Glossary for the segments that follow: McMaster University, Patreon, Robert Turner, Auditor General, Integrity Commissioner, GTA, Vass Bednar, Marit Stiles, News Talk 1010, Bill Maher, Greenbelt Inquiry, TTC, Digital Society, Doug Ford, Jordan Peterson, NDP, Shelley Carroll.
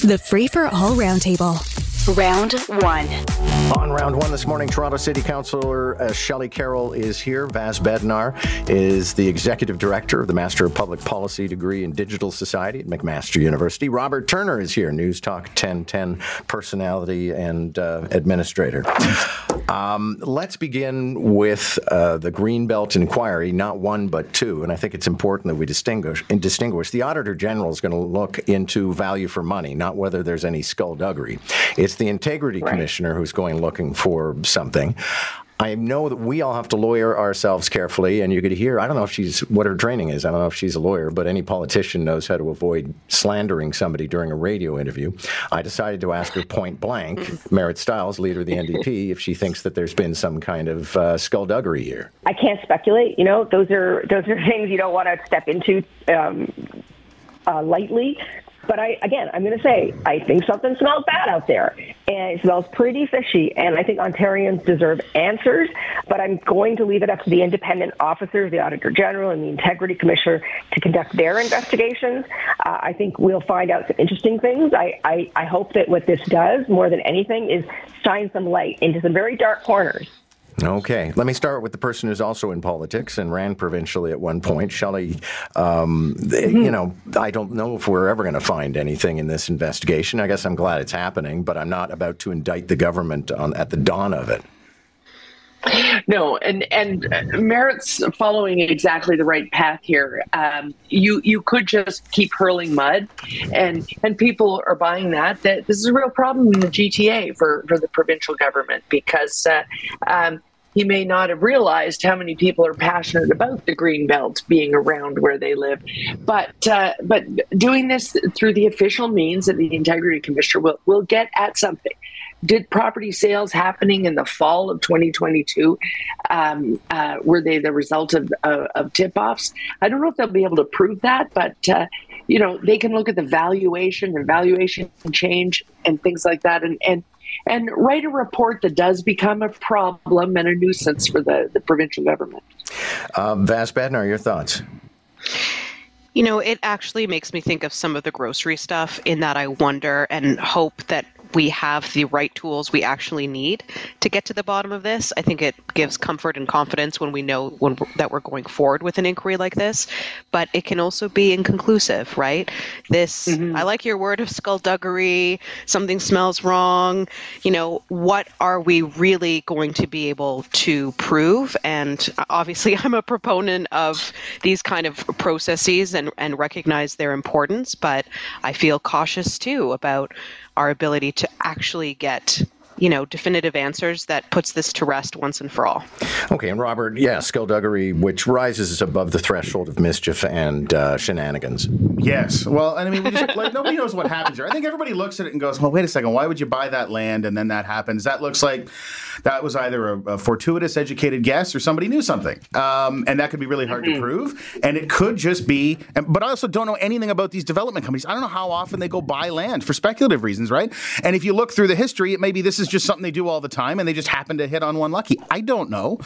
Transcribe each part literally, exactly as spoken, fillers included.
The Free for All Roundtable. Round one. On round one this morning, Toronto City Councillor uh, Shelley Carroll is here. Vass Bednar is the Executive Director of the Master of Public Policy degree in Digital Society at McMaster University. Robert Turner is here, News Talk ten ten personality and uh, administrator. Um, let's begin with uh, the Greenbelt Inquiry, not one but two, and I think it's important that we distinguish. And distinguish. The Auditor General is going to look into value for money, not whether there's any skullduggery. It's the Integrity Commissioner who's going looking for something. I know that we all have to lawyer ourselves carefully, and you could hear, I don't know if she's, what her training is, I don't know if she's a lawyer, but any politician knows how to avoid slandering somebody during a radio interview. I decided to ask her point blank, Marit Stiles, leader of the N D P, if she thinks that there's been some kind of uh, skullduggery here. I can't speculate, you know, those are, those are things you don't want to step into um, uh, lightly. But I, again, I'm going to say, I think something smells bad out there, and it smells pretty fishy, and I think Ontarians deserve answers, but I'm going to leave it up to the independent officers, the Auditor General and the Integrity Commissioner, to conduct their investigations. Uh, I think we'll find out some interesting things. I, I, I hope that what this does, more than anything, is shine some light into some very dark corners. Okay. Let me start with the person who's also in politics and ran provincially at one point. Shelley, um, mm-hmm. you know, I don't know if we're ever going to find anything in this investigation. I guess I'm glad it's happening, but I'm not about to indict the government on, at the dawn of it. No, and and Marit's following exactly the right path here. Um, you you could just keep hurling mud, and and people are buying that. That this is a real problem in the G T A for, for the provincial government because uh, um, he may not have realized how many people are passionate about the Greenbelt being around where they live. But uh, but doing this through the official means of the Integrity Commissioner will will get at something. Did property sales happening in the fall of twenty twenty-two, um, uh, were they the result of, uh, of tip-offs? I don't know if they'll be able to prove that, but, uh, you know, they can look at the valuation and valuation change and things like that and, and, and write a report that does become a problem and a nuisance for the, the provincial government. Um, Vass Bednar, your thoughts? You know, it actually makes me think of some of the grocery stuff in that I wonder and hope that we have the right tools we actually need to get to the bottom of this. I think it gives comfort and confidence when we know when we're, that we're going forward with an inquiry like this, but it can also be inconclusive, right? This, mm-hmm. I like your word of skullduggery, something smells wrong. You know, what are we really going to be able to prove? And obviously I'm a proponent of these kind of processes and, and recognize their importance, but I feel cautious too about our ability to actually get, you know, definitive answers that puts this to rest once and for all. Okay, and Robert, yeah, skullduggery, which rises above the threshold of mischief and uh, shenanigans. Yes, well, and I mean, we just, like, nobody knows what happens here. I think everybody looks at it and goes, well, wait a second, why would you buy that land and then that happens? That looks like that was either a, a fortuitous, educated guess or somebody knew something. Um, and that could be really hard mm-hmm. to prove. And it could just be, and, but I also don't know anything about these development companies. I don't know how often they go buy land for speculative reasons, right? And if you look through the history, it may be this is just something they do all the time and they just happen to hit on one lucky. I don't know.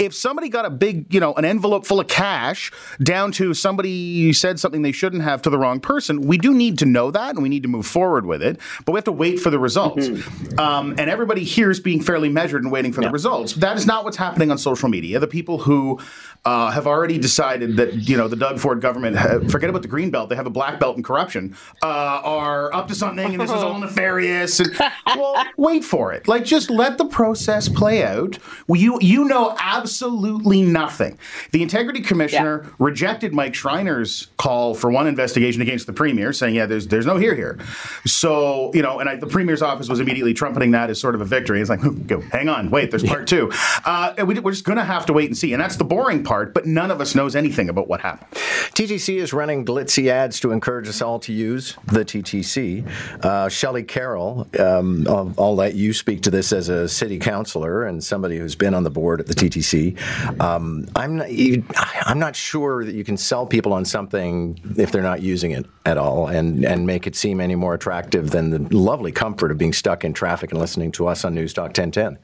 If somebody got a big, you know, an envelope full of cash down to somebody said something they shouldn't have to the wrong person, we do need to know that and we need to move forward with it, but we have to wait for the results. Mm-hmm. Um, and everybody here is being fairly measured and waiting for yeah. the results. That is not what's happening on social media. The people who uh, have already decided that, you know, the Doug Ford government, have, forget about the green belt, they have a black belt in corruption, uh, are up to something and this is all nefarious. And, well, wait for it. Like, just let the process play out. You you know absolutely nothing. The Integrity Commissioner yeah. rejected Mike Schreiner's call for one investigation against the Premier, saying, yeah, there's there's no here here. So, you know, and I, the Premier's office was immediately trumpeting that as sort of a victory. It's like, go, hang on, wait, there's part two. Uh, and we, we're just going to have to wait and see. And that's the boring part, but none of us knows anything about what happened. T T C is running glitzy ads to encourage us all to use the T T C. Uh, Shelley Carroll, um, I'll, I'll let you You speak to this as a city councillor and somebody who's been on the board at the T T C. Um, I'm not, you, I'm not sure that you can sell people on something if they're not using it at all and, and make it seem any more attractive than the lovely comfort of being stuck in traffic and listening to us on News Talk ten ten.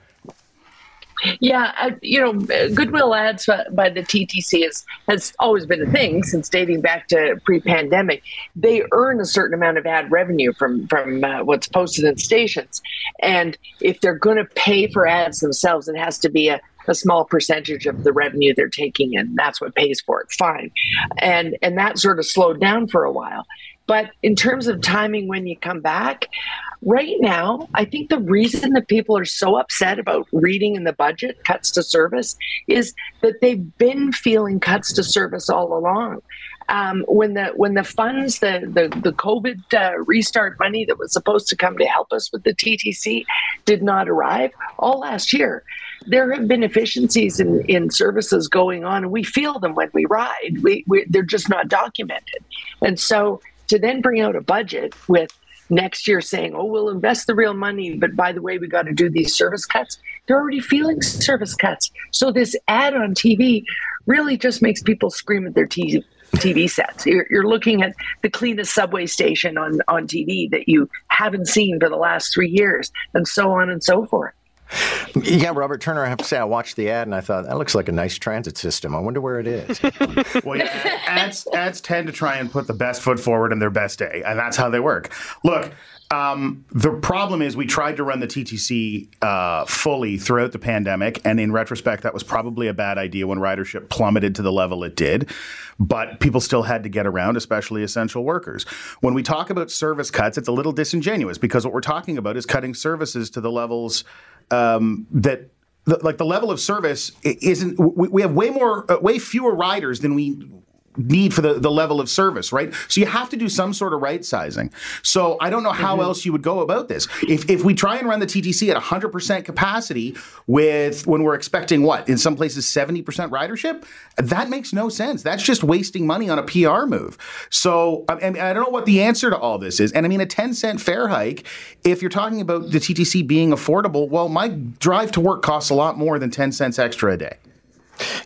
Yeah, I, you know, goodwill ads by the T T C is, has always been a thing since dating back to pre-pandemic. They earn a certain amount of ad revenue from from uh, what's posted in stations, and if they're going to pay for ads themselves, it has to be a, a small percentage of the revenue they're taking, and that's what pays for it. Fine, and and that sort of slowed down for a while. But in terms of timing when you come back, right now, I think the reason that people are so upset about reading in the budget cuts to service is that they've been feeling cuts to service all along. Um, when the when the funds, the the, the COVID uh, restart money that was supposed to come to help us with the T T C did not arrive all last year, there have been efficiencies in, in services going on, and we feel them when we ride. We, we they're just not documented, and so to then bring out a budget with next year saying, oh, we'll invest the real money, but by the way, we got to do these service cuts. They're already feeling service cuts. So this ad on T V really just makes people scream at their T V sets. You're, you're looking at the cleanest subway station on, on T V that you haven't seen for the last three years, and so on and so forth. Yeah, Robert Turner, I have to say, I watched the ad and I thought, that looks like a nice transit system. I wonder where it is. Well, yeah, ads, ads tend to try and put the best foot forward in their best day, and that's how they work. Look, um, the problem is we tried to run the T T C uh, fully throughout the pandemic, and in retrospect, that was probably a bad idea when ridership plummeted to the level it did. But people still had to get around, especially essential workers. When we talk about service cuts, it's a little disingenuous because what we're talking about is cutting services to the levels Um, that the, like the level of service isn't. We, we have way more, uh, way fewer riders than we need for the, the level of service, right? So you have to do some sort of right sizing. So I don't know how mm-hmm. else you would go about this. If if we try and run the T T C at one hundred percent capacity with when we're expecting what in some places seventy percent ridership, that makes no sense. That's just wasting money on a P R move. So I, I don't know what the answer to all this is. And I mean a ten cent fare hike. If you're talking about the T T C being affordable, well, my drive to work costs a lot more than ten cents extra a day.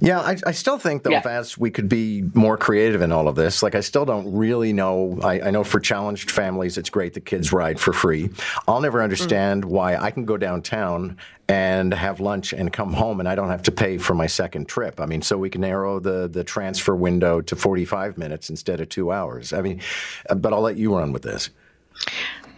Yeah, I, I still think, though, yeah. Vass, we could be more creative in all of this. Like, I still don't really know. I, I know for challenged families, it's great that kids ride for free. I'll never understand mm. why I can go downtown and have lunch and come home, and I don't have to pay for my second trip. I mean, so we can narrow the, the transfer window to forty-five minutes instead of two hours. I mean, but I'll let you run with this.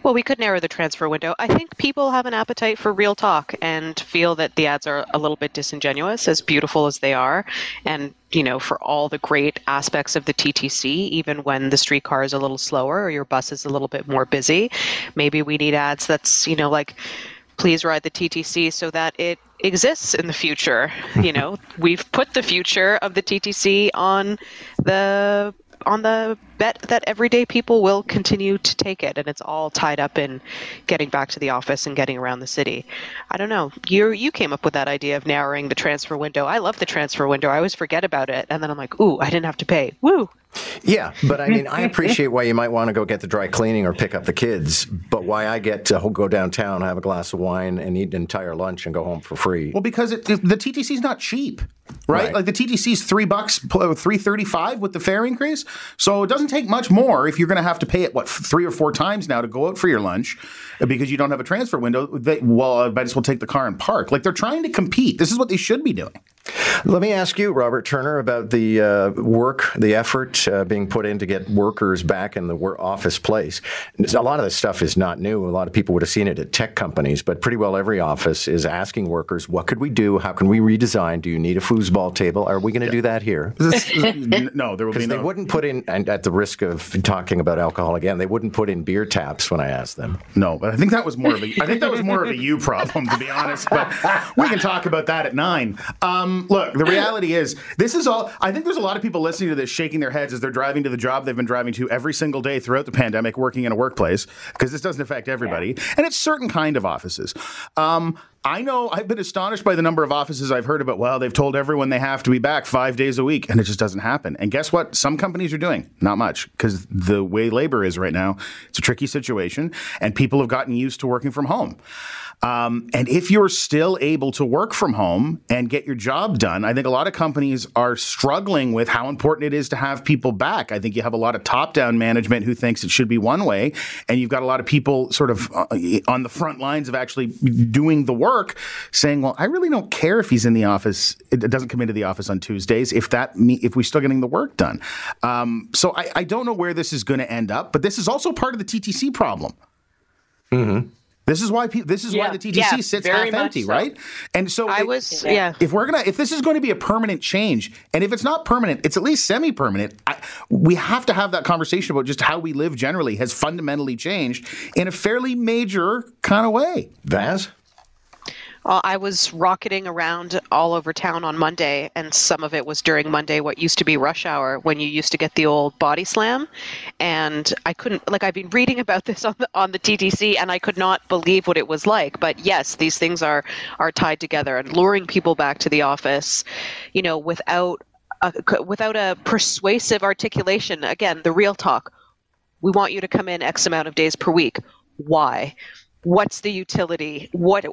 Well, we could narrow the transfer window. I think people have an appetite for real talk and feel that the ads are a little bit disingenuous, as beautiful as they are. And, you know, for all the great aspects of the T T C, even when the streetcar is a little slower or your bus is a little bit more busy, maybe we need ads that's, you know, like, please ride the T T C so that it exists in the future. You know, we've put the future of the T T C on the on the bet that everyday people will continue to take it, and it's all tied up in getting back to the office and getting around the city. I don't know. You you came up with that idea of narrowing the transfer window. I love the transfer window. I always forget about it, and then I'm like, ooh, I didn't have to pay. Woo! Yeah, but I mean, I appreciate why you might want to go get the dry cleaning or pick up the kids, but why I get to go downtown, have a glass of wine, and eat an entire lunch and go home for free. Well, because it, the T T C is not cheap, right? right? Like the T T C is three bucks, three thirty-five with the fare increase, so it doesn't take much more if you're going to have to pay it what three or four times now to go out for your lunch because you don't have a transfer window. They, well, I might as well take the car and park. Like they're trying to compete. This is what they should be doing. Let me ask you, Robert Turner, about the uh, work, the effort uh, being put in to get workers back in the work office place. A lot of this stuff is not new. A lot of people would have seen it at tech companies, but pretty well every office is asking workers, what could we do? How can we redesign? Do you need a foosball table? Are we going to yeah. do that here? No, there will be no. Because they wouldn't put in, and at the risk of talking about alcohol again, they wouldn't put in beer taps when I asked them. No, but I think that was more of a, I think that was more of a you problem, to be honest, but we can talk about that at nine. Um, Look, the reality is, this is all, I think there's a lot of people listening to this shaking their heads as they're driving to the job they've been driving to every single day throughout the pandemic, working in a workplace, because this doesn't affect everybody. Yeah. And it's certain kind of offices. Um, I know I've been astonished by the number of offices I've heard about. Well, they've told everyone they have to be back five days a week, and it just doesn't happen. And guess what? Some companies are doing not much because the way labor is right now, it's a tricky situation, and people have gotten used to working from home. Um, and if you're still able to work from home and get your job done, I think a lot of companies are struggling with how important it is to have people back. I think you have a lot of top-down management who thinks it should be one way, and you've got a lot of people sort of on the front lines of actually doing the work. work saying, well, I really don't care if he's in the office. It doesn't come into the office on Tuesdays if that me- if we're still getting the work done. Um, so I, I don't know where this is going to end up, but this is also part of the T T C problem. Mm-hmm. This is why pe- this is yeah, why the T T C yeah, sits half empty, so. right? And so I it, was, yeah. if we're gonna, if this is going to be a permanent change, and if it's not permanent, it's at least semi-permanent. I, we have to have that conversation about just how we live generally has fundamentally changed in a fairly major kind of way. Vass? Uh, I was rocketing around all over town on Monday, and some of it was during Monday, what used to be rush hour, when you used to get the old body slam. And I couldn't, like, I've been reading about this on the on the T T C, and I could not believe what it was like. But yes, these things are are tied together, and luring people back to the office, you know, without a, without a persuasive articulation. Again, the real talk. We want you to come in X amount of days per week. Why? What's the utility? What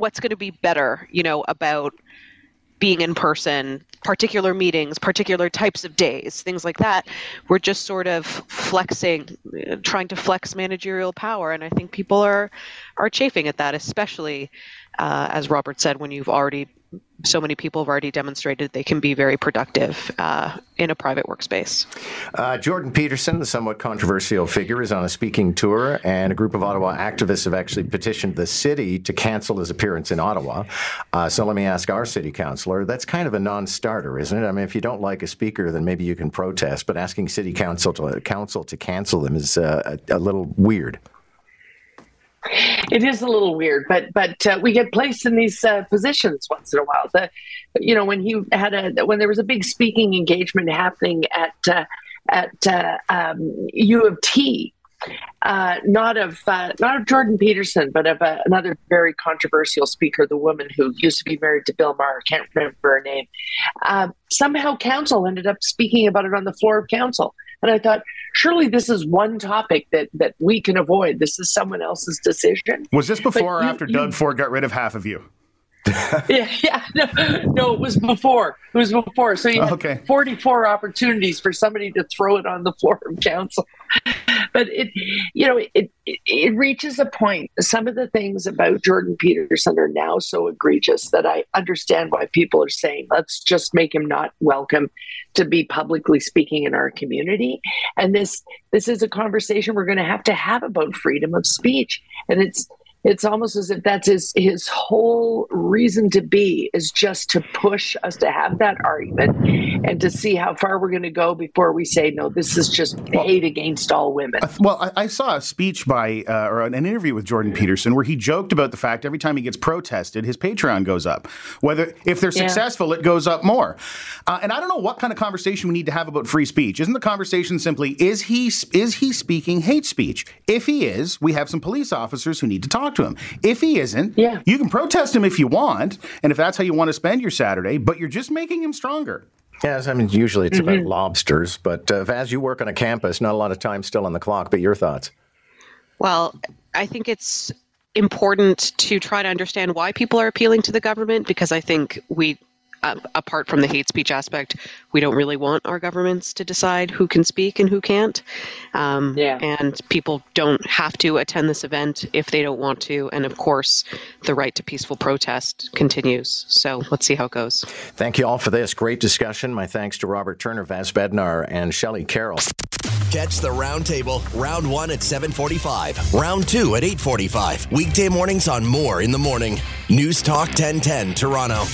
what's going to be better, you know, about being in person, particular meetings, particular types of days, things like that. We're just sort of flexing, trying to flex managerial power. And I think people are, are chafing at that, especially, uh, as Robert said, when you've already, so many people have already demonstrated they can be very productive uh, in a private workspace. Uh, Jordan Peterson, the somewhat controversial figure, is on a speaking tour, and a group of Ottawa activists have actually petitioned the city to cancel his appearance in Ottawa. Uh, so let me ask our city councillor, that's kind of a non-starter, isn't it? I mean, if you don't like a speaker, then maybe you can protest, but asking city council to, council to cancel them is uh, a, a little weird. It is a little weird, but but uh, we get placed in these uh, positions once in a while. The, you know, when he had a when there was a big speaking engagement happening at uh, at uh, um, U of T, uh, not of uh, not of Jordan Peterson, but of uh, another very controversial speaker, the woman who used to be married to Bill Maher, can't remember her name. Uh, somehow, council ended up speaking about it on the floor of council. And I thought, surely this is one topic that, that we can avoid. This is someone else's decision. Was this before but or you, after you, Doug Ford got rid of half of you? yeah, yeah, no, no, it was before. It was before. So you had okay. forty-four opportunities for somebody to throw it on the floor of council. But it, you know, it, it it reaches a point. Some of the things about Jordan Peterson are now so egregious that I understand why people are saying, let's just make him not welcome to be publicly speaking in our community. And this this is a conversation we're going to have to have about freedom of speech. And it's it's almost as if that's his his whole reason to be, is just to push us to have that argument and to see how far we're going to go before we say, no, this is just hate against all women. Well, I, I saw a speech by uh, or an interview with Jordan Peterson where he joked about the fact every time he gets protested, his Patreon goes up. Whether if they're successful, yeah. it goes up more. Uh, and I don't know what kind of conversation we need to have about free speech. Isn't the conversation simply, is he is he speaking hate speech? If he is, we have some police officers who need to talk to him. If he isn't, yeah. you can protest him if you want, and if that's how you want to spend your Saturday, but you're just making him stronger. Yes, I mean, usually it's mm-hmm. about lobsters, but uh, Vass, you work on a campus, not a lot of time still on the clock, but your thoughts? Well, I think it's important to try to understand why people are appealing to the government, because I think we, uh, apart from the hate speech aspect, we don't really want our governments to decide who can speak and who can't. Um, yeah. And people don't have to attend this event if they don't want to. And of course, the right to peaceful protest continues. So let's see how it goes. Thank you all for this great discussion. My thanks to Robert Turner, Vass Bednar, and Shelley Carroll. Catch the Roundtable, round one at seven forty-five, round two at eight forty-five. Weekday mornings on More in the Morning. News Talk ten ten, Toronto.